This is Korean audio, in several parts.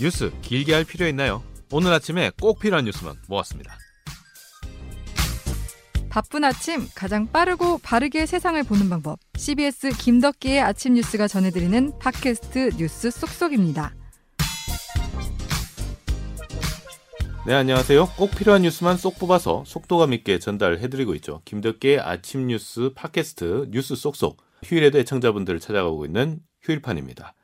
뉴스 길게 할 필요 있나요? 오늘 아침에 꼭 필요한 뉴스만 모았습니다. 바쁜 아침, 가장 빠르고 바르게 세상을 보는 방법. CBS 김덕기의 아침 뉴스가 전해드리는 팟캐스트 뉴스 쏙쏙입니다. 네, 안녕하세요. 꼭 필요한 뉴스만 쏙 뽑아서 속도감 있게 전달해드리고 있죠. 김덕기의 아침 뉴스 팟캐스트 뉴스 쏙쏙. 휴일에도 애청자분들을 찾아가고 있는 휴일판입니다.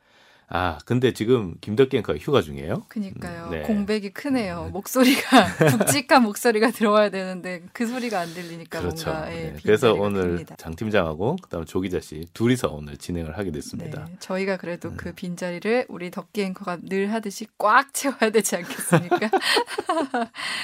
아, 근데 지금 김덕기 앵커가 휴가 중이에요? 그러니까요. 네. 공백이 크네요. 목소리가 묵직한 목소리가 들어와야 되는데 그 소리가 안 들리니까 그렇죠. 뭔가. 네. 그래서 오늘 큽니다. 장 팀장하고 그다음 조기 자씨 둘이서 오늘 진행을 하게 됐습니다. 네. 저희가 그래도 그 빈자리를 우리 덕기 앵커가 늘 하듯이 꽉 채워야 되지 않겠습니까?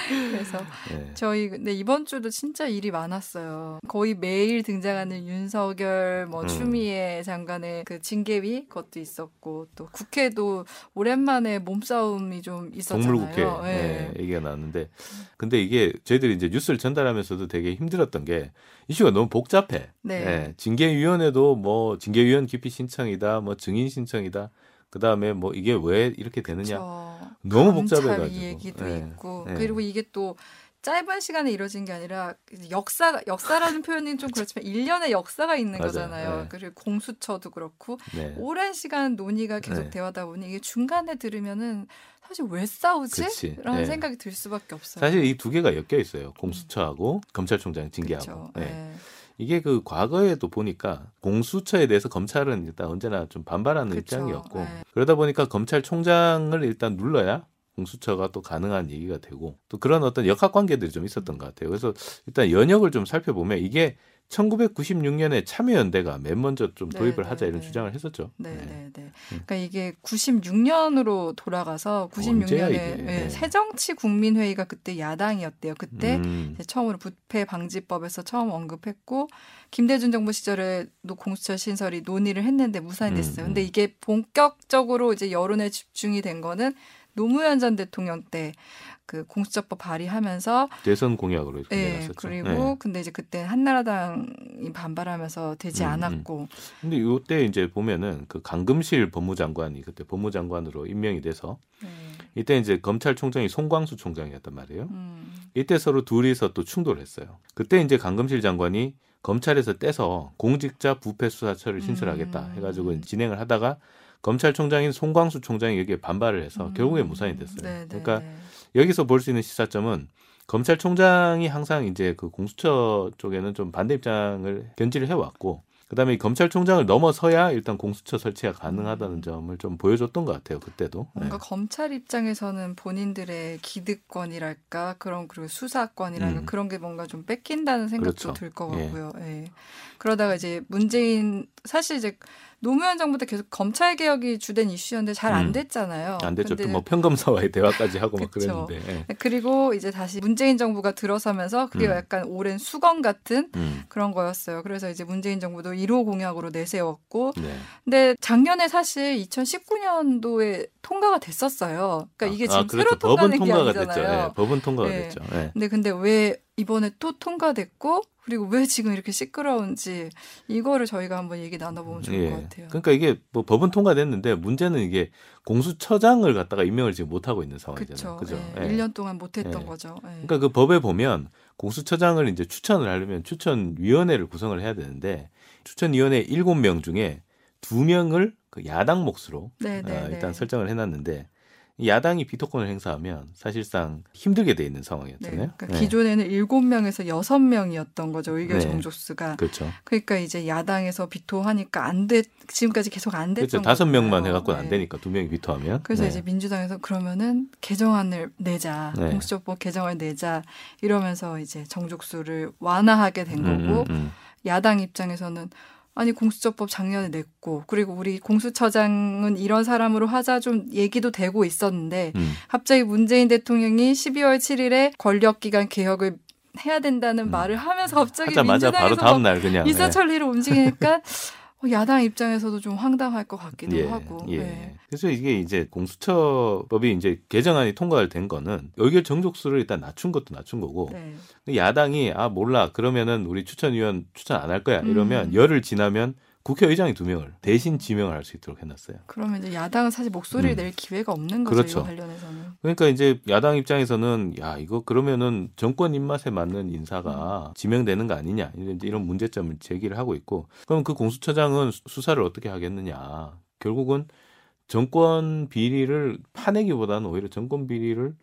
그래서 네. 저희 근데 이번 주도 진짜 일이 많았어요. 거의 매일 등장하는 윤석열, 뭐 추미애 장관의 그 징계위 그것도 있었고. 또 국회도 오랜만에 몸싸움이 좀 있었잖아요. 동물국회 네. 네, 얘기가 나왔는데 근데 이게 저희들이 이제 뉴스를 전달하면서도 되게 힘들었던 게 이슈가 너무 복잡해. 네. 네. 징계위원회도 뭐 징계위원 기피 신청이다, 뭐 증인 신청이다. 그 다음에 뭐 이게 왜 이렇게 되느냐 그렇죠. 너무 복잡해가지고 이 얘기도 네. 있고 네. 그리고 이게 또 짧은 시간에 이루어진 게 아니라 역사라는 표현은 좀 그렇지만 1년의 역사가 있는 맞아, 거잖아요. 네. 그리고 공수처도 그렇고 네. 오랜 시간 논의가 계속 네. 되다 보니 이게 중간에 들으면은 사실 왜 싸우지? 라는 네. 생각이 들 수밖에 없어요. 사실 이 두 개가 엮여 있어요. 공수처하고 검찰총장 징계하고. 네. 네. 이게 그 과거에도 보니까 공수처에 대해서 검찰은 일단 언제나 좀 반발하는 그쵸. 입장이었고 네. 그러다 보니까 검찰총장을 일단 눌러야 공수처가 또 가능한 얘기가 되고 또 그런 어떤 역학관계들이 좀 있었던 것 같아요. 그래서 일단 연역을 좀 살펴보면 이게 1996년에 참여연대가 맨 먼저 좀 도입을 네네, 하자 이런 네네. 주장을 했었죠. 네네네. 네. 네. 그러니까 이게 96년으로 돌아가서 96년에 네. 새정치국민회의가 그때 야당이었대요. 그때 처음으로 부패방지법에서 처음 언급했고 김대중 정부 시절에도 공수처 신설이 논의를 했는데 무산이 됐어요. 근데 이게 본격적으로 이제 여론에 집중이 된 거는 노무현 전 대통령 때 그 공수처법 발의하면서 대선 공약으로 이렇게 내놨었죠. 그리고 네. 근데 이제 그때 한나라당이 반발하면서 되지 않았고. 근데 이때 이제 보면은 그 강금실 법무장관이 그때 법무장관으로 임명이 돼서 이때 이제 검찰총장이 송광수 총장이었단 말이에요. 이때 서로 둘이서 또 충돌했어요. 그때 이제 강금실 장관이 검찰에서 떼서 공직자 부패수사처를 신설하겠다 해가지고 진행을 하다가. 검찰총장인 송광수 총장이 여기에 반발을 해서 결국에 무산이 됐어요. 네네. 그러니까 여기서 볼 수 있는 시사점은 검찰총장이 항상 이제 그 공수처 쪽에는 좀 반대 입장을 견지를 해왔고 그다음에 이 검찰총장을 넘어서야 일단 공수처 설치가 가능하다는 점을 좀 보여줬던 것 같아요. 그때도. 뭔가 네. 검찰 입장에서는 본인들의 기득권이랄까 그런 그리고 수사권이랄까 그런 게 뭔가 좀 뺏긴다는 생각도 그렇죠. 들 것 같고요. 예. 예. 그러다가 이제 문재인 사실 이제 노무현 정부 때 계속 검찰 개혁이 주된 이슈였는데 잘 안 됐잖아요. 안 됐죠. 또 뭐 평검사와의 대화까지 하고 막 그랬는데. 예. 그리고 이제 다시 문재인 정부가 들어서면서 그게 약간 오랜 수건 같은 그런 거였어요. 그래서 이제 문재인 정부도 1호 공약으로 내세웠고, 네. 근데 작년에 사실 2019년도에 통과가 됐었어요. 그러니까 이게 지금 그렇죠. 새로 통과된 게 아니잖아요. 네, 법은 통과가 네. 됐죠. 네. 근데 왜 이번에 또 통과됐고 그리고 왜 지금 이렇게 시끄러운지 이거를 저희가 한번 얘기 나눠보면 좋을 것 같아요. 그러니까 이게 뭐 법은 통과됐는데 문제는 이게 공수처장을 갖다가 임명을 지금 못하고 있는 상황이잖아요. 그렇죠. 예. 예. 1년 동안 못했던 거죠. 예. 그러니까 그 법에 보면 공수처장을 이제 추천을 하려면 추천위원회를 구성을 해야 되는데 추천위원회 7명 중에 2명을 그 야당 몫으로 일단 설정을 해놨는데 야당이 비토권을 행사하면 사실상 힘들게 돼 있는 상황이었잖아요. 네, 그러니까 기존에는 7명에서 6명이었던 거죠. 의결 정족수가. 그렇죠. 그러니까 이제 야당에서 비토하니까 안 돼. 지금까지 계속 안 됐던 거죠. 그렇죠. 5명만 해갖고는 안 되니까 2명이 비토하면. 그래서 이제 민주당에서 그러면은 개정안을 내자. 공수처법 개정안을 내자. 이러면서 이제 정족수를 완화하게 된 거고 야당 입장에서는 아니 공수처법 작년에 냈고 그리고 우리 공수처장은 이런 사람으로 하자 좀 얘기도 되고 있었는데 갑자기 문재인 대통령이 12월 7일에 권력기관 개혁을 해야 된다는 말을 하면서 갑자기 민주당에서 바로 다음 날 그냥 이사철리를 움직이니까 야당 입장에서도 좀 황당할 것 같기도 하고. 그래서 이게 이제 공수처법이 이제 개정안이 통과된 거는 의결 정족수를 일단 낮춘 것도 낮춘 거고. 네. 근데 야당이 몰라 그러면은 우리 추천위원 추천 안 할 거야 이러면 열흘 지나면 국회의장이 2명을 대신 지명을 할 수 있도록 해놨어요. 그러면 이제 야당은 사실 목소리를 낼 기회가 없는 거죠. 그렇죠. 이거 관련해서는. 그러니까 이제 야당 입장에서는 야 이거 그러면은 정권 입맛에 맞는 인사가 지명되는 거 아니냐 이런 문제점을 제기를 하고 있고, 그럼 그 공수처장은 수사를 어떻게 하겠느냐. 결국은 정권 비리를 파내기보다는 오히려 정권 비리를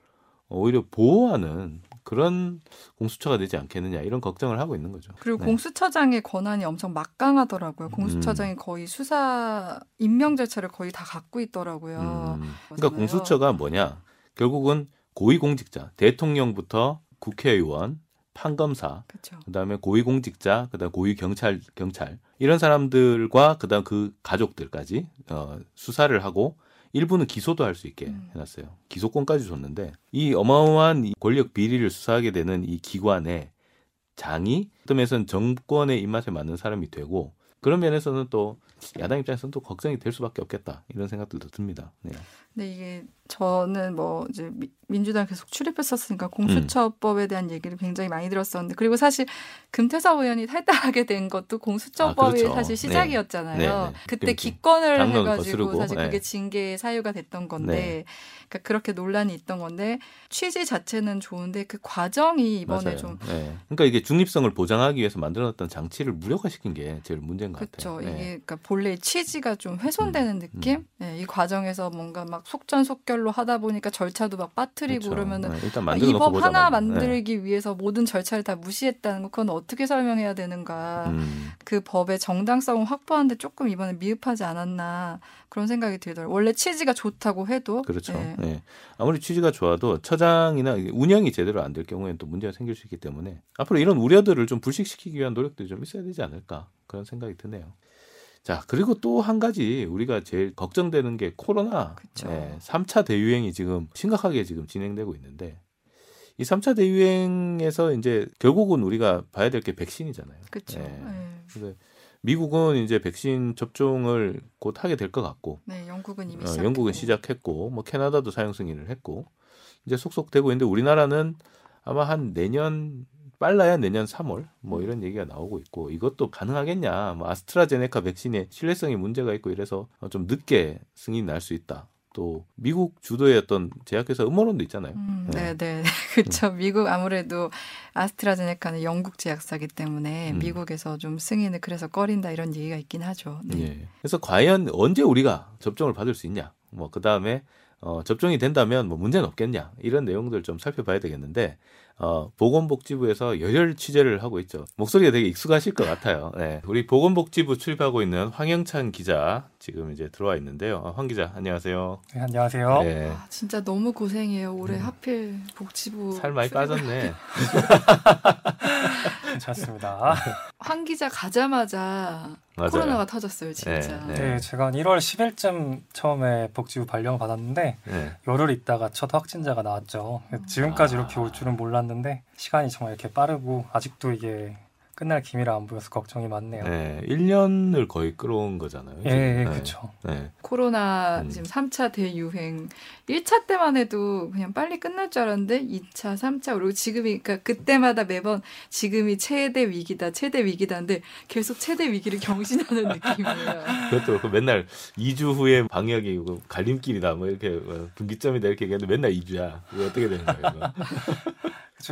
오히려 보호하는 그런 공수처가 되지 않겠느냐 이런 걱정을 하고 있는 거죠. 그리고 네. 공수처장의 권한이 엄청 막강하더라고요. 공수처장이 거의 수사 임명 절차를 거의 다 갖고 있더라고요. 그러니까 공수처가 뭐냐. 결국은 고위공직자, 대통령부터 국회의원, 판검사, 그쵸. 그다음에 고위공직자, 그다음 고위경찰 이런 사람들과 그다음 그 가족들까지 수사를 하고 일부는 기소도 할 수 있게 해놨어요. 기소권까지 줬는데 이 어마어마한 권력 비리를 수사하게 되는 이 기관의 장이 어떤 면에서는 정권의 입맛에 맞는 사람이 되고, 그런 면에서는 또 야당 입장에서는 또 걱정이 될 수밖에 없겠다 이런 생각들도 듭니다. 네. 근데 이게 저는 뭐 이제 민주당 계속 출입했었으니까 공수처법에 대한 얘기를 굉장히 많이 들었었는데, 그리고 사실 금태섭 의원이 탈당하게 된 것도 공수처법이 그렇죠. 사실 시작이었잖아요. 네. 네. 네. 그때 기권을 해가지고 거스르고. 사실 그게 징계의 사유가 됐던 건데, 네. 그러니까 그렇게 논란이 있던 건데 취지 자체는 좋은데 그 과정이 이번에 맞아요. 좀 네. 그러니까 이게 중립성을 보장하기 위해서 만들어놨던 장치를 무력화시킨 게 제일 문제인 것 같아요. 그렇죠. 네. 이게 그러니까 본래 취지가 좀 훼손되는 느낌. 네. 이 과정에서 뭔가 막 속전속결로 하다 보니까 절차도 막 빠뜨리고 그렇죠. 그러면은 네, 이 법 하나 만들기 네. 위해서 모든 절차를 다 무시했다는 거, 그건 어떻게 설명해야 되는가. 그 법의 정당성을 확보하는데 조금 이번에 미흡하지 않았나 그런 생각이 들더라고요. 원래 취지가 좋다고 해도 그렇죠. 네. 네. 아무리 취지가 좋아도 처장이나 운영이 제대로 안 될 경우에는 또 문제가 생길 수 있기 때문에 앞으로 이런 우려들을 좀 불식시키기 위한 노력들이 좀 있어야 되지 않을까 그런 생각이 드네요. 자, 그리고 또 한 가지 우리가 제일 걱정되는 게 코로나. 그렇죠. 네, 3차 대유행이 지금 심각하게 지금 진행되고 있는데, 이 3차 대유행에서 이제 결국은 우리가 봐야 될 게 백신이잖아요. 그렇죠. 네. 그래서 미국은 이제 백신 접종을 곧 하게 될 것 같고, 네, 영국은 이미 시작했고. 영국은 시작했고, 뭐 캐나다도 사용 승인을 했고, 이제 속속 되고 있는데 우리나라는 아마 한 내년 빨라야 내년 3월 뭐 이런 얘기가 나오고 있고, 이것도 가능하겠냐. 뭐 아스트라제네카 백신의 신뢰성이 문제가 있고 이래서 좀 늦게 승인이 날 수 있다. 또 미국 주도의 어떤 제약회사 음모론도 있잖아요. 네, 네, 그렇죠. 미국 아무래도 아스트라제네카는 영국 제약사기 때문에 미국에서 좀 승인을 그래서 꺼린다 이런 얘기가 있긴 하죠. 네. 예. 그래서 과연 언제 우리가 접종을 받을 수 있냐. 뭐 그 다음에 접종이 된다면 뭐 문제는 없겠냐 이런 내용들 좀 살펴봐야 되겠는데, 보건복지부에서 열혈 취재를 하고 있죠. 목소리가 되게 익숙하실 것 같아요. 네, 우리 보건복지부 출입하고 있는 황영찬 기자 지금 이제 들어와 있는데요. 황 기자 안녕하세요. 네, 안녕하세요. 네. 아, 진짜 너무 고생해요. 올해 하필 복지부 살 많이 빠졌네. 좋습니다. 황 기자 가자마자 맞아요. 코로나가 터졌어요, 진짜. 네, 네. 네, 제가 한 1월 10일쯤 처음에 복지부 발령을 받았는데 네. 열흘 있다가 첫 확진자가 나왔죠. 지금까지 이렇게 올 줄은 몰랐는데 시간이 정말 이렇게 빠르고 아직도 이게 끝날 기미라 안 보여서 걱정이 많네요. 네, 1년을 거의 끌어온 거잖아요. 네, 그렇죠. 네. 코로나 지금 3차 대유행 1차 때만 해도 그냥 빨리 끝날 줄 알았는데 2차, 3차 그리고 지금이 그러니까 그때마다 매번 지금이 최대 위기다, 최대 위기다인데 계속 최대 위기를 경신하는 느낌이에요. 그것도 맨날 2주 후에 방역이 갈림길이다 뭐 이렇게 분기점이다 이렇게 얘기하는데 맨날 2주야. 이거 어떻게 되는 거예요? 그렇죠.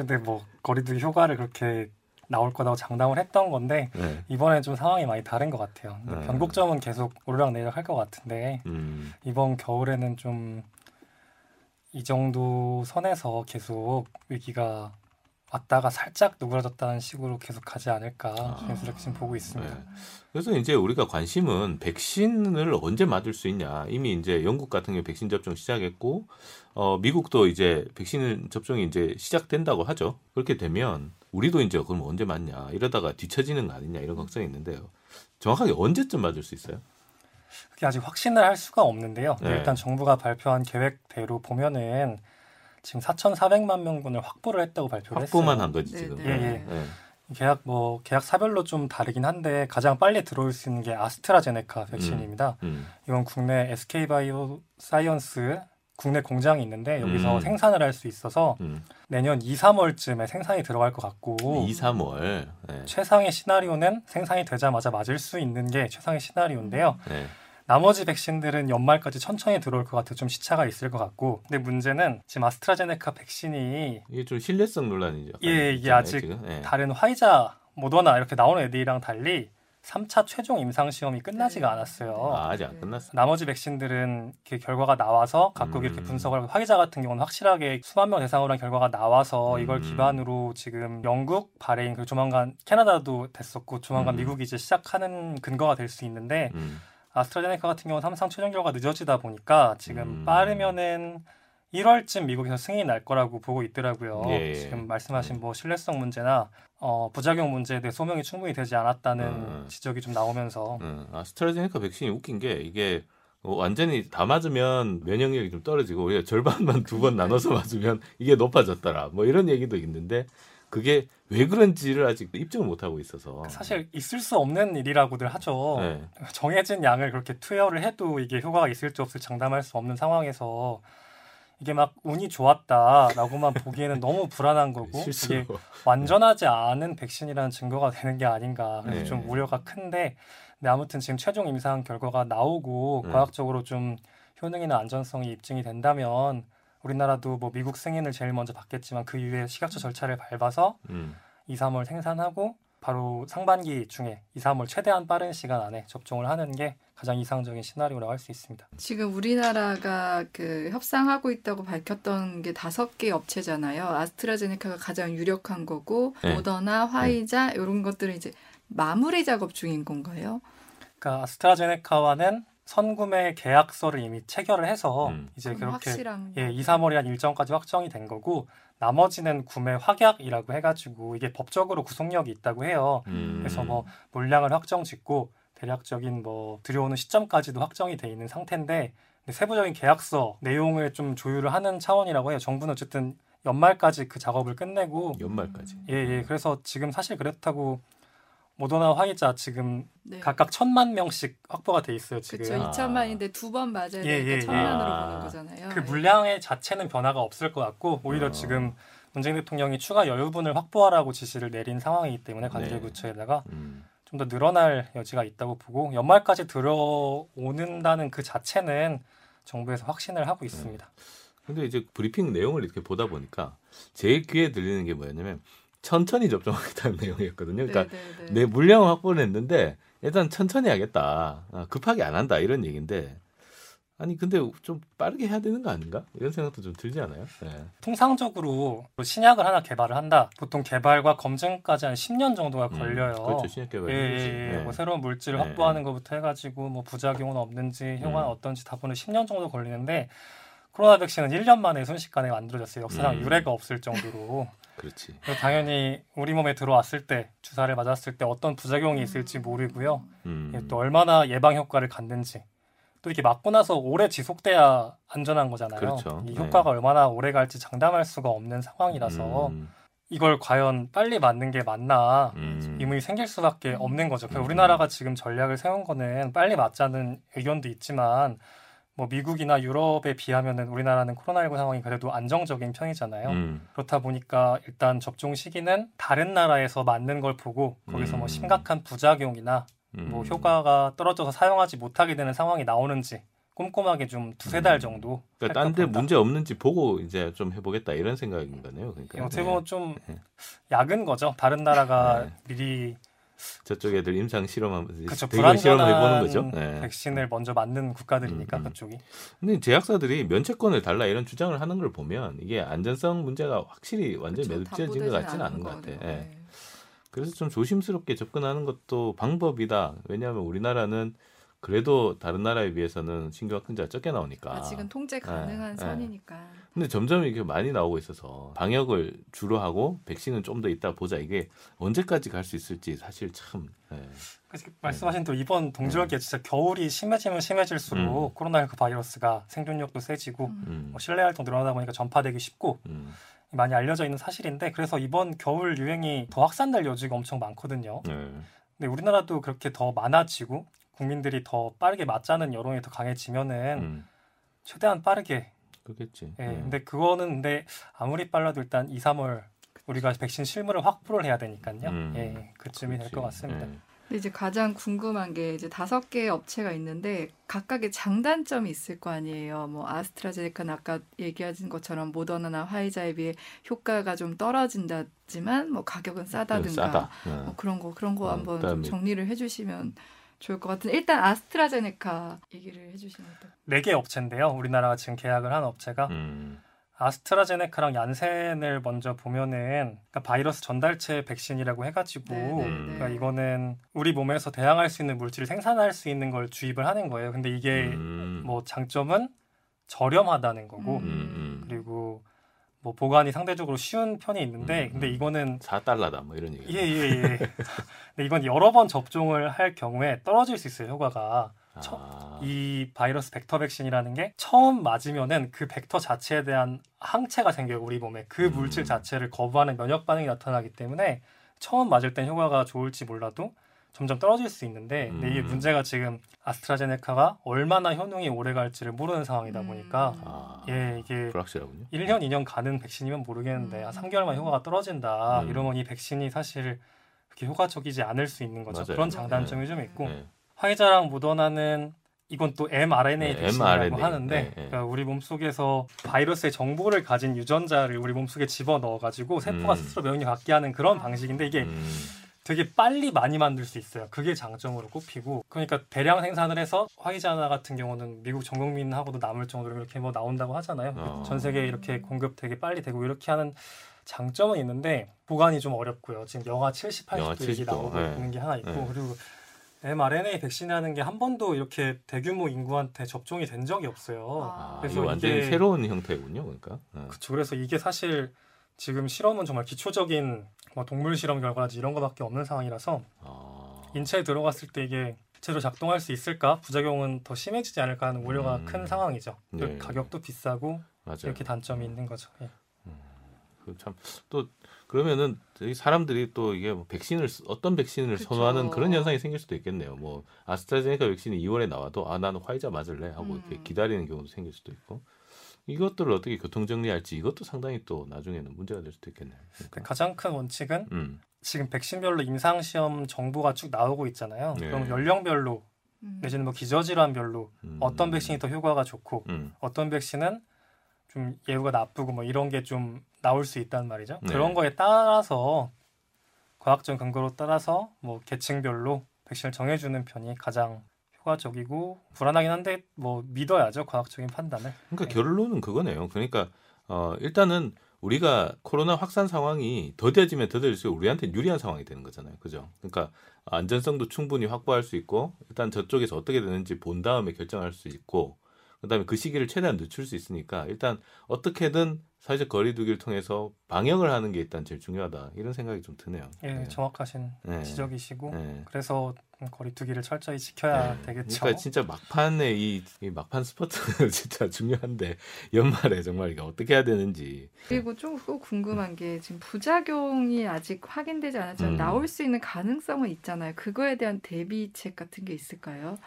근데 뭐 거리두기 효과를 그렇게 나올 거라고 장담을 했던 건데 네. 이번에 좀 상황이 많이 다른 것 같아요. 변곡점은 계속 오르락내리락 할 것 같은데 이번 겨울에는 좀 이 정도 선에서 계속 위기가 왔다가 살짝 누그러졌다는 식으로 계속 가지 않을까 조심스럽게 지금 보고 있습니다. 네. 그래서 이제 우리가 관심은 백신을 언제 맞을 수 있냐. 이미 이제 영국 같은 경우 백신 접종 시작했고 미국도 이제 백신 접종이 이제 시작된다고 하죠. 그렇게 되면 우리도 이제 그럼 언제 맞냐. 이러다가 뒤처지는 거 아니냐 이런 걱정이 있는데요. 정확하게 언제쯤 맞을 수 있어요? 그게 아직 확신을 할 수가 없는데요. 네. 일단 정부가 발표한 계획대로 보면은 지금 4,400만 명분을 확보를 했다고 발표를 했어요. 확보만 한 거지 지금. 예. 네. 계약사별로 좀 다르긴 한데 가장 빨리 들어올 수 있는 게 아스트라제네카 백신입니다. 이건 국내 SK바이오 사이언스 국내 공장이 있는데 여기서 생산을 할 수 있어서 내년 2, 3월쯤에 생산이 들어갈 것 같고 2, 3월 네. 최상의 시나리오는 생산이 되자마자 맞을 수 있는 게 최상의 시나리오인데요. 네. 나머지 백신들은 연말까지 천천히 들어올 것 같아 좀 시차가 있을 것 같고 근데 문제는 지금 아스트라제네카 백신이 이게 좀 신뢰성 논란이죠. 예, 이게 아직 네. 다른 화이자, 모더나 이렇게 나오는 애들이랑 달리 3차 최종 임상시험이 끝나지가 않았어요. 아, 아직 안 끝났어요. 나머지 백신들은 이렇게 결과가 나와서 각국이 이렇게 분석을 하고 화이자 같은 경우는 확실하게 수만 명 대상으로 한 결과가 나와서 이걸 기반으로 지금 영국, 바레인, 그리고 조만간 캐나다도 됐었고 조만간 미국이 이제 시작하는 근거가 될 수 있는데 아스트라제네카 같은 경우는 항상 최종 결과가 늦어지다 보니까 지금 빠르면은 1월쯤 미국에서 승인이 날 거라고 보고 있더라고요. 예. 지금 말씀하신 뭐 신뢰성 문제나 부작용 문제에 대해 소명이 충분히 되지 않았다는 지적이 좀 나오면서 아스트라제네카 백신이 웃긴 게 이게 완전히 다 맞으면 면역력이 좀 떨어지고 오히려 절반만 두 번 나눠서 맞으면 이게 높아졌더라. 뭐 이런 얘기도 있는데 그게 왜 그런지를 아직 입증을 못하고 있어서 사실 있을 수 없는 일이라고들 하죠. 네. 정해진 양을 그렇게 투여를 해도 이게 효과가 있을지 없을지 장담할 수 없는 상황에서 이게 막 운이 좋았다라고만 보기에는 너무 불안한 거고 이게 완전하지 않은 백신이라는 증거가 되는 게 아닌가 그래서 네. 좀 우려가 큰데 근데 아무튼 지금 최종 임상 결과가 나오고 과학적으로 좀 효능이나 안전성이 입증이 된다면 우리나라도 뭐 미국 승인을 제일 먼저 받겠지만 그 이후에 식약처 절차를 밟아서 2, 3월 생산하고 바로 상반기 중에 2, 3월 최대한 빠른 시간 안에 접종을 하는 게 가장 이상적인 시나리오라고 할 수 있습니다. 지금 우리나라가 그 협상하고 있다고 밝혔던 게 5개 업체잖아요. 아스트라제네카가 가장 유력한 거고 네. 모더나, 화이자 네. 이런 것들은 이제 마무리 작업 중인 건가요? 그러니까 아스트라제네카와는 선구매 계약서를 이미 체결을 해서 이제 그렇게 예, 2, 3월이라는 일정까지 확정이 된 거고 나머지는 구매 확약이라고 해가지고 이게 법적으로 구속력이 있다고 해요. 그래서 뭐 물량을 확정 짓고 대략적인 뭐 들여오는 시점까지도 확정이 돼 있는 상태인데 세부적인 계약서 내용을 좀 조율을 하는 차원이라고 해요. 정부는 어쨌든 연말까지 그 작업을 끝내고 연말까지. 예. 그래서 지금 사실 그렇다고 모더나 화이자 지금 네. 각각 1,000만 명씩 확보가 돼 있어요. 지금. 그렇죠. 2,000만인데 두 번 맞아야 되니까 1,000만으로 보는 거잖아요. 그 물량의 자체는 변화가 없을 것 같고 오히려 지금 문재인 대통령이 추가 여유분을 확보하라고 지시를 내린 상황이기 때문에 관계부처에다가 좀 더 늘어날 여지가 있다고 보고 연말까지 들어오는다는 그 자체는 정부에서 확신을 하고 있습니다. 근데 이제 브리핑 내용을 이렇게 보다 보니까 제일 귀에 들리는 게 뭐였냐면 천천히 접종하겠다는 내용이었거든요. 그러니까 내 물량 확보를 했는데 일단 천천히 하겠다. 급하게 안 한다 이런 얘기인데 아니 근데 좀 빠르게 해야 되는 거 아닌가? 이런 생각도 좀 들지 않아요? 네. 통상적으로 신약을 하나 개발을 한다. 보통 개발과 검증까지 한 10년 정도가 걸려요. 그렇죠. 신약 개발이. 네. 뭐 새로운 물질을 확보하는 것부터 해가지고 뭐 부작용은 없는지 효과는 어떤지 다 보는 10년 정도 걸리는데 코로나 백신은 1년 만에 순식간에 만들어졌어요. 역사상 유례가 없을 정도로. 그렇지. 당연히 우리 몸에 들어왔을 때 주사를 맞았을 때 어떤 부작용이 있을지 모르고요. 또 얼마나 예방 효과를 갖는지 또 이렇게 맞고 나서 오래 지속돼야 안전한 거잖아요. 그렇죠. 이 효과가 얼마나 오래 갈지 장담할 수가 없는 상황이라서 이걸 과연 빨리 맞는 게 맞나 의문이 생길 수밖에 없는 거죠. 우리나라가 지금 전략을 세운 거는 빨리 맞자는 의견도 있지만 뭐 미국이나 유럽에 비하면은 우리나라는 코로나19 상황이 그래도 안정적인 편이잖아요. 그렇다 보니까 일단 접종 시기는 다른 나라에서 맞는 걸 보고 거기서 뭐 심각한 부작용이나 뭐 효과가 떨어져서 사용하지 못하게 되는 상황이 나오는지 꼼꼼하게 좀 2-3달 정도. 그러니까 딴 데 문제 없는지 보고 이제 좀 해보겠다 이런 생각인 거네요. 그러니까 어떻게 보면 좀 약은 거죠. 다른 나라가 미리. 저쪽 애들 임상 실험하면서 그렇죠. 대규모 실험을 해보는 거죠. 네. 백신을 먼저 맞는 국가들이니까 그쪽이. 근데 제약사들이 면책권을 달라 이런 주장을 하는 걸 보면 이게 안전성 문제가 확실히 완전히 매듭지어진 것 같지는 않은 것 같아요. 네. 그래서 좀 조심스럽게 접근하는 것도 방법이다. 왜냐하면 우리나라는 그래도 다른 나라에 비해서는 신규 확진자가 적게 나오니까. 아직은 통제 가능한 선이니까. 근데 점점 이게 많이 나오고 있어서 방역을 주로 하고 백신은 좀 더 있다 보자. 이게 언제까지 갈 수 있을지 사실 참. 말씀하신 또 이번 동절기에 진짜 겨울이 심해지면 심해질수록 코로나19 바이러스가 생존력도 세지고 뭐 실내 활동 늘어나다 보니까 전파되기 쉽고 많이 알려져 있는 사실인데 그래서 이번 겨울 유행이 더 확산될 여지가 엄청 많거든요. 근데 우리나라도 그렇게 더 많아지고 국민들이 더 빠르게 맞자는 여론이 더 강해지면은 최대한 빠르게 그렇겠지. 네, 근데 그거는 근데 아무리 빨라도 일단 2, 3월 우리가 백신 실물을 확보를 해야 되니까요. 예, 그쯤이 될 것 같습니다. 근데 이제 가장 궁금한 게 이제 5개의 업체가 있는데 각각의 장단점이 있을 거 아니에요. 뭐 아스트라제네카는 아까 얘기하신 것처럼 모더나나 화이자에 비해 효과가 좀 떨어진다지만 뭐 가격은 싸다든가 싸다. 뭐 그런 거 한번 좀 정리를 해주시면 좋을 것 같은데 일단 아스트라제네카 얘기를 해주시면 어떨까요? 4개 업체인데요. 우리나라가 지금 계약을 한 업체가 아스트라제네카랑 얀센을 먼저 보면은 그러니까 바이러스 전달체 백신이라고 해가지고 그러니까 이거는 우리 몸에서 대항할 수 있는 물질을 생산할 수 있는 걸 주입을 하는 거예요. 근데 이게 뭐 장점은 저렴하다는 거고 그리고 뭐 보관이 상대적으로 쉬운 편이 있는데 근데 이거는 $4다 뭐 이런 얘기. 예예예. 근데 이건 여러 번 접종을 할 경우에 떨어질 수 있어요 효과가. 이 바이러스 벡터 백신이라는 게 처음 맞으면은 그 벡터 자체에 대한 항체가 생겨요 우리 몸에 그 물질 자체를 거부하는 면역 반응이 나타나기 때문에 처음 맞을 땐 효과가 좋을지 몰라도 점점 떨어질 수 있는데 근데 이게 문제가 지금 아스트라제네카가 얼마나 효능이 오래 갈지를 모르는 상황이다 보니까 예 이게 불확실하군요. 1년 2년 가는 백신이면 모르겠는데 3개월만 효과가 떨어진다 이러면 이 백신이 사실 그렇게 효과적이지 않을 수 있는 거죠. 맞아요. 그런 장단점이 좀 있고 화이자랑 모더나는 이건 또 mRNA 백신이라고 하는데 그러니까 우리 몸속에서 바이러스의 정보를 가진 유전자를 우리 몸속에 집어넣어가지고 세포가 스스로 면역이 갖게 하는 그런 방식인데 이게 되게 빨리 많이 만들 수 있어요. 그게 장점으로 꼽히고 그러니까 대량 생산을 해서 화이자나 같은 경우는 미국 전 국민하고도 남을 정도로 이렇게 뭐 나온다고 하잖아요. 전 세계에 이렇게 공급 되게 빨리 되고 이렇게 하는 장점은 있는데 보관이 좀 어렵고요. 지금 영하 70, 80도 이렇게 나오고 있는 게 하나 있고 그리고 mRNA 백신이라는 게 한 번도 이렇게 대규모 인구한테 접종이 된 적이 없어요. 그래서 완전히 이게 새로운 형태군요, 그러니까. 그렇죠. 그래서 이게 사실 지금 실험은 정말 기초적인 뭐 동물 실험 결과지 이런 거밖에 없는 상황이라서 인체에 들어갔을 때 이게 제대로 작동할 수 있을까, 부작용은 더 심해지지 않을까 하는 우려가 큰 상황이죠. 네. 가격도 비싸고 맞아요. 이렇게 단점이 있는 거죠. 예. 참 또 그러면은 사람들이 또 이게 뭐 백신을 어떤 백신을 그쵸. 선호하는 그런 현상이 생길 수도 있겠네요. 뭐 아스트라제네카 백신이 2월에 나와도 아 나는 화이자 맞을래 하고 이렇게 기다리는 경우도 생길 수도 있고 이것들을 어떻게 교통 정리할지 이것도 상당히 또 나중에는 문제가 될 수도 있겠네요. 그러니까. 가장 큰 원칙은 지금 백신별로 임상 시험 정보가 쭉 나오고 있잖아요. 네. 그럼 연령별로 내지는 뭐 기저질환별로 어떤 백신이 더 효과가 좋고 어떤 백신은 좀 예후가 나쁘고 뭐 이런 게 좀 나올 수 있단 말이죠. 네. 그런 거에 따라서 과학적 근거로 따라서 뭐 계층별로 백신을 정해주는 편이 가장 효과적이고 불안하긴 한데 뭐 믿어야죠 과학적인 판단을. 그러니까 네. 결론은 그거네요. 그러니까 일단은 우리가 코로나 확산 상황이 더뎌지면 더뎌질수록 우리한테 유리한 상황이 되는 거잖아요. 그죠? 그러니까 안전성도 충분히 확보할 수 있고 일단 저쪽에서 어떻게 되는지 본 다음에 결정할 수 있고 그다음에 그 시기를 최대한 늦출 수 있으니까 일단 어떻게든 사회적 거리두기를 통해서 방역을 하는 게 일단 제일 중요하다 이런 생각이 좀 드네요. 예, 네. 정확하신 지적이시고 그래서 거리두기를 철저히 지켜야 되겠죠. 그러니까 진짜 막판에 이 막판 스포트는 진짜 중요한데 연말에 정말 이게 어떻게 해야 되는지. 그리고 좀 궁금한 게 지금 부작용이 아직 확인되지 않았지만 나올 수 있는 가능성은 있잖아요. 그거에 대한 대비책 같은 게 있을까요?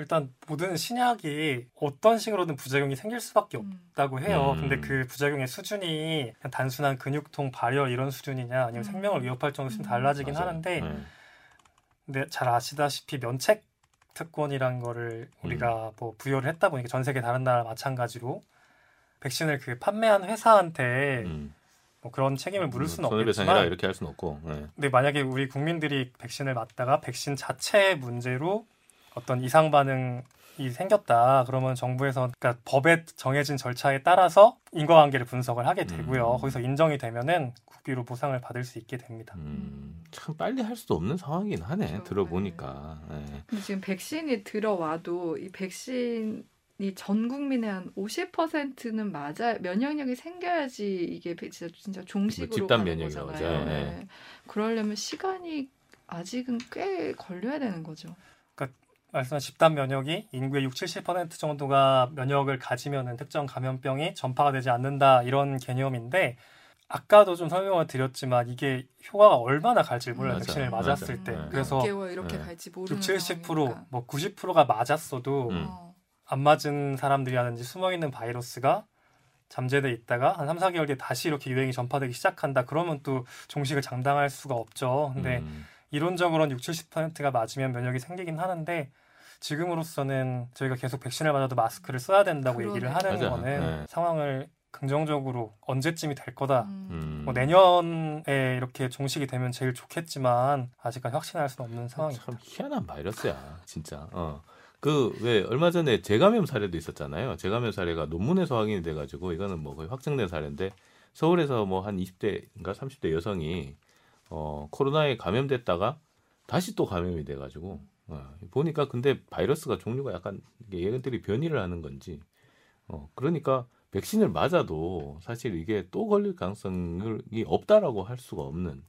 일단 모든 신약이 어떤 식으로든 부작용이 생길 수밖에 없다고 해요. 근데 그 부작용의 수준이 그냥 단순한 근육통, 발열 이런 수준이냐 아니면 생명을 위협할 정도는 달라지긴 하는데 근데 잘 아시다시피 면책 특권이란 거를 우리가 뭐 부여를 했다 보니까 전 세계 다른 나라 마찬가지로 백신을 그 판매한 회사한테 뭐 그런 책임을 물을 수는 없겠지만 손해배상이라 이렇게 할 수는 없고 근데 만약에 우리 국민들이 백신을 맞다가 백신 자체의 문제로 어떤 이상 반응이 생겼다. 그러면 정부에서 그러니까 법에 정해진 절차에 따라서 인과관계를 분석을 하게 되고요. 거기서 인정이 되면은 국비로 보상을 받을 수 있게 됩니다. 참 빨리 할 수도 없는 상황이긴 하네. 그렇죠. 들어보니까. 네. 근데 지금 백신이 들어와도 이 백신 이 전 국민의 한 50%는 맞아 면역력이 생겨야지 이게 진짜 종식으로 집단 면역이죠. 네. 그러려면 시간이 아직은 꽤 걸려야 되는 거죠. 말씀하신 집단 면역이 인구의 60-70% 정도가 면역을 가지면은 특정 감염병이 전파가 되지 않는다 이런 개념인데 아까도 좀 설명을 드렸지만 이게 효과가 얼마나 갈지 몰라요. 백신을 맞았을 때. 그래서 6개월 이렇게 갈지 모르는 60-70% 뭐 90%가 맞았어도 안 맞은 사람들이라든지 숨어있는 바이러스가 잠재돼 있다가 한 3, 4개월 뒤에 다시 이렇게 유행이 전파되기 시작한다. 그러면 또 종식을 장담할 수가 없죠. 근데 이론적으로는 60, 70%가 맞으면 면역이 생기긴 하는데 지금으로서는 저희가 계속 백신을 맞아도 마스크를 써야 된다고 얘기를 하는 맞아. 거는 네. 상황을 긍정적으로 언제쯤이 될 거다. 뭐 내년에 이렇게 종식이 되면 제일 좋겠지만 아직까지 확신할 수는 없는 상황이다. 참 희한한 바이러스야. 진짜. 왜 얼마 전에 재감염 사례도 있었잖아요. 재감염 사례가 논문에서 확인이 돼가지고 이거는 뭐 거의 확정된 사례인데 서울에서 뭐 한 20대인가 30대 여성이 코로나에 감염됐다가 다시 또 감염이 돼가지고 보니까 근데 바이러스가 종류가 약간 얘네들이 변이를 하는 건지 그러니까 백신을 맞아도 사실 이게 또 걸릴 가능성이 없다라고 할 수가 없는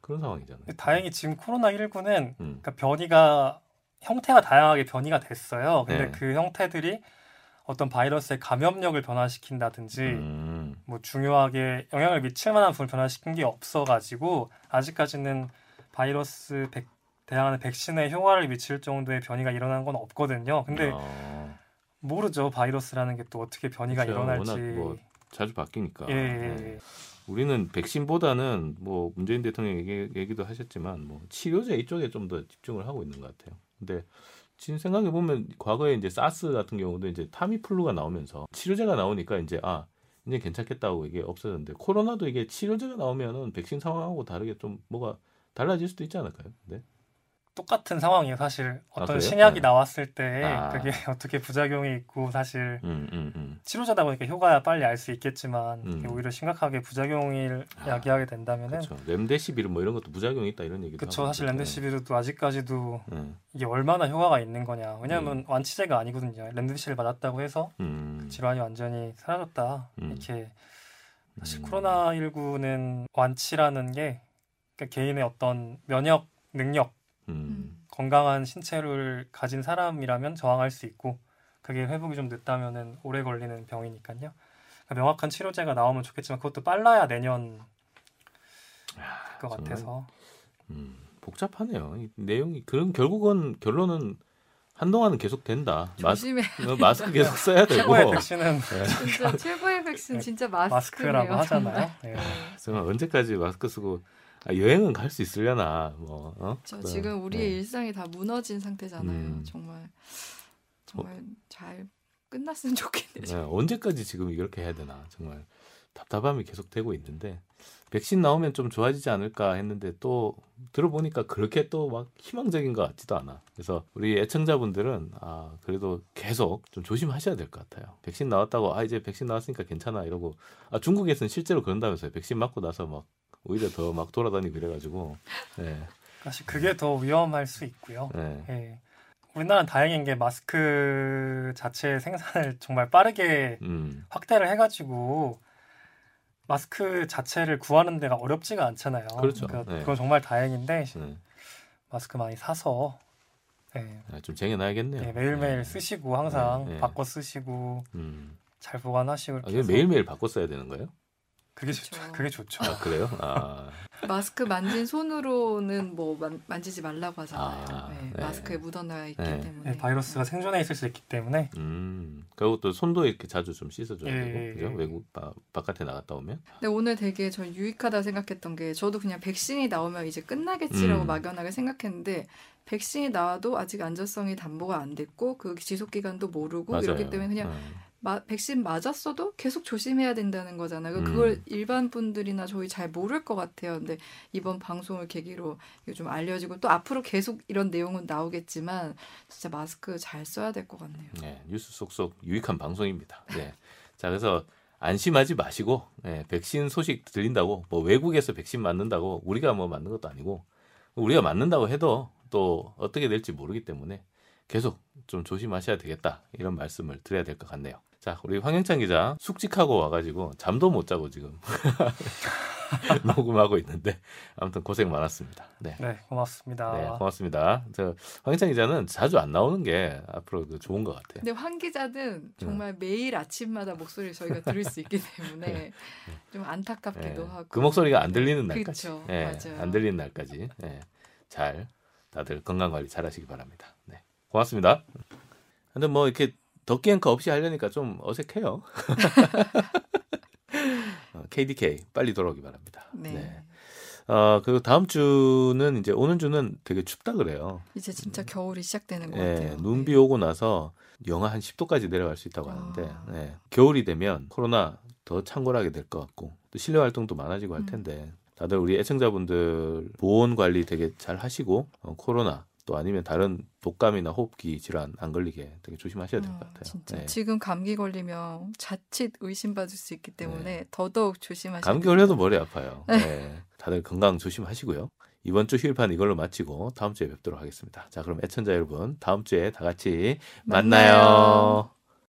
그런 상황이잖아요. 다행히 지금 코로나19는 그러니까 변이가 형태가 다양하게 변이가 됐어요. 근데 네. 그 형태들이 어떤 바이러스의 감염력을 변화시킨다든지 뭐 중요하게 영향을 미칠 만한 부분을 변화시킨 게 없어가지고 아직까지는 바이러스 대항하는 백신에 효과를 미칠 정도의 변이가 일어난 건 없거든요. 근데 모르죠. 바이러스라는 게 또 어떻게 변이가 그렇죠. 일어날지. 워낙 자주 바뀌니까. 예, 예. 네. 우리는 백신보다는 뭐 문재인 대통령 얘기도 하셨지만 뭐 치료제 이쪽에 좀 더 집중을 하고 있는 것 같아요. 근데 지금 생각해 보면 과거에 이제 사스 같은 경우도 이제 타미플루가 나오면서 치료제가 나오니까 이제 괜찮겠다고 이게 없어졌는데 코로나도 이게 치료제가 나오면은 백신 상황하고 다르게 좀 뭐가 달라질 수도 있지 않을까요? 네. 똑같은 상황이에요. 사실 어떤 신약이 나왔을 때 그게 어떻게 부작용이 있고 사실 치료제다 보니까 효과야 빨리 알 수 있겠지만 오히려 심각하게 부작용을 야기하게 된다면은 그쵸. 렘데시비르 뭐 이런 것도 부작용이 있다 이런 얘기도 그렇죠. 사실 렘데시비르도 아직까지도 이게 얼마나 효과가 있는 거냐. 왜냐하면 완치제가 아니거든요. 렘데시비르를 맞았다고 해서 그 질환이 완전히 사라졌다. 이렇게 사실 코로나19는 완치라는 게 그러니까 개인의 어떤 면역 능력 건강한 신체를 가진 사람이라면 저항할 수 있고 그게 회복이 좀 늦다면은 오래 걸리는 병이니까요. 그러니까 명확한 치료제가 나오면 좋겠지만 그것도 빨라야 내년 될 것 같아서 복잡하네요. 이 내용이 그럼 결국은 결론은 한동안은 계속 된다. 마스크 계속 써야 되고. 최고의 백신은 진짜 최고의 백신 진짜 마스크라고 하잖아요. 네. 정말 언제까지 마스크 쓰고. 여행은 갈 수 있으려나 뭐. 그렇죠. 지금 우리의 일상이 다 무너진 상태잖아요. 정말 잘 끝났으면 좋겠네요. 네, 언제까지 지금 이렇게 해야 되나 정말 답답함이 계속되고 있는데 백신 나오면 좀 좋아지지 않을까 했는데 또 들어보니까 그렇게 또 막 희망적인 것 같지도 않아. 그래서 우리 애청자분들은 그래도 계속 좀 조심하셔야 될 것 같아요. 백신 나왔다고 이제 백신 나왔으니까 괜찮아 이러고 중국에서는 실제로 그런다면서요. 백신 맞고 나서 막 오히려 더 막 돌아다니고 이래가지고 네. 사실 그게 더 위험할 수 있고요. 네. 네. 우리나라는 다행인 게 마스크 자체의 생산을 정말 빠르게 확대를 해가지고 마스크 자체를 구하는 데가 어렵지가 않잖아요. 그렇죠. 그러니까 네. 그건 정말 다행인데 마스크 많이 사서 좀 쟁여놔야겠네요. 네, 매일매일 쓰시고 항상 바꿔 쓰시고 잘 보관하시고 매일매일 바꿔 써야 되는 거예요? 그게 그렇죠. 좋죠. 그게 좋죠. 그래요? 마스크 만진 손으로는 뭐 만지지 말라고 하잖아요. 네. 마스크에 묻어나 있기 때문에 바이러스가 생존해 있을 수 있기 때문에. 그리고 또 손도 이렇게 자주 좀 씻어줘야 되고 그죠? 외국 바깥에 나갔다 오면. 근데 오늘 되게 저 유익하다 생각했던 게 저도 그냥 백신이 나오면 이제 끝나겠지라고 막연하게 생각했는데 백신이 나와도 아직 안전성이 담보가 안 됐고 그 지속 기간도 모르고 맞아요. 이렇기 때문에 그냥. 백신 맞았어도 계속 조심해야 된다는 거잖아요. 그걸 일반 분들이나 저희 잘 모를 것 같아요. 근데 이번 방송을 계기로 좀 알려지고 또 앞으로 계속 이런 내용은 나오겠지만 진짜 마스크 잘 써야 될 것 같네요. 네, 뉴스 속속 유익한 방송입니다. 네, 자 그래서 안심하지 마시고 백신 소식 들린다고 뭐 외국에서 백신 맞는다고 우리가 뭐 맞는 것도 아니고 우리가 맞는다고 해도 또 어떻게 될지 모르기 때문에 계속 좀 조심하셔야 되겠다 이런 말씀을 드려야 될 것 같네요. 자, 우리 황영찬 기자 숙직하고 와가지고 잠도 못 자고 지금 녹음하고 있는데 아무튼 고생 많았습니다. 네, 고맙습니다. 네, 고맙습니다. 저 황영찬 기자는 자주 안 나오는 게 앞으로 좋은 것 같아요. 근데 황 기자는 정말 매일 아침마다 목소리를 저희가 들을 수 있기 때문에 좀 안타깝기도 하고 그 목소리가 안 들리는 날까지, 그렇죠, 맞아요. 안 들리는 날까지 잘 다들 건강 관리 잘 하시기 바랍니다. 네, 고맙습니다. 근데 뭐 이렇게 덕기 앵커 없이 하려니까 좀 어색해요. KDK 빨리 돌아오기 바랍니다. 네. 네. 그리고 다음 주는 이제 오는 주는 되게 춥다 그래요. 이제 진짜 겨울이 시작되는 것 같아요. 눈비 오고 나서 영하 한 10도까지 내려갈 수 있다고 하는데 네. 겨울이 되면 코로나 더 창궐하게 될 것 같고 또 실내 활동도 많아지고 할 텐데 다들 우리 애청자분들 보온 관리 되게 잘 하시고 코로나 또 아니면 다른 독감이나 호흡기 질환 안 걸리게 되게 조심하셔야 될 것 같아요. 진짜 네. 지금 감기 걸리면 자칫 의심받을 수 있기 때문에 네. 더더욱 조심하셔야 돼요. 감기 걸려도 머리 아파요. 네. 다들 건강 조심하시고요. 이번 주 휴일판 이걸로 마치고 다음 주에 뵙도록 하겠습니다. 자, 그럼 애청자 여러분 다음 주에 다 같이 만나요.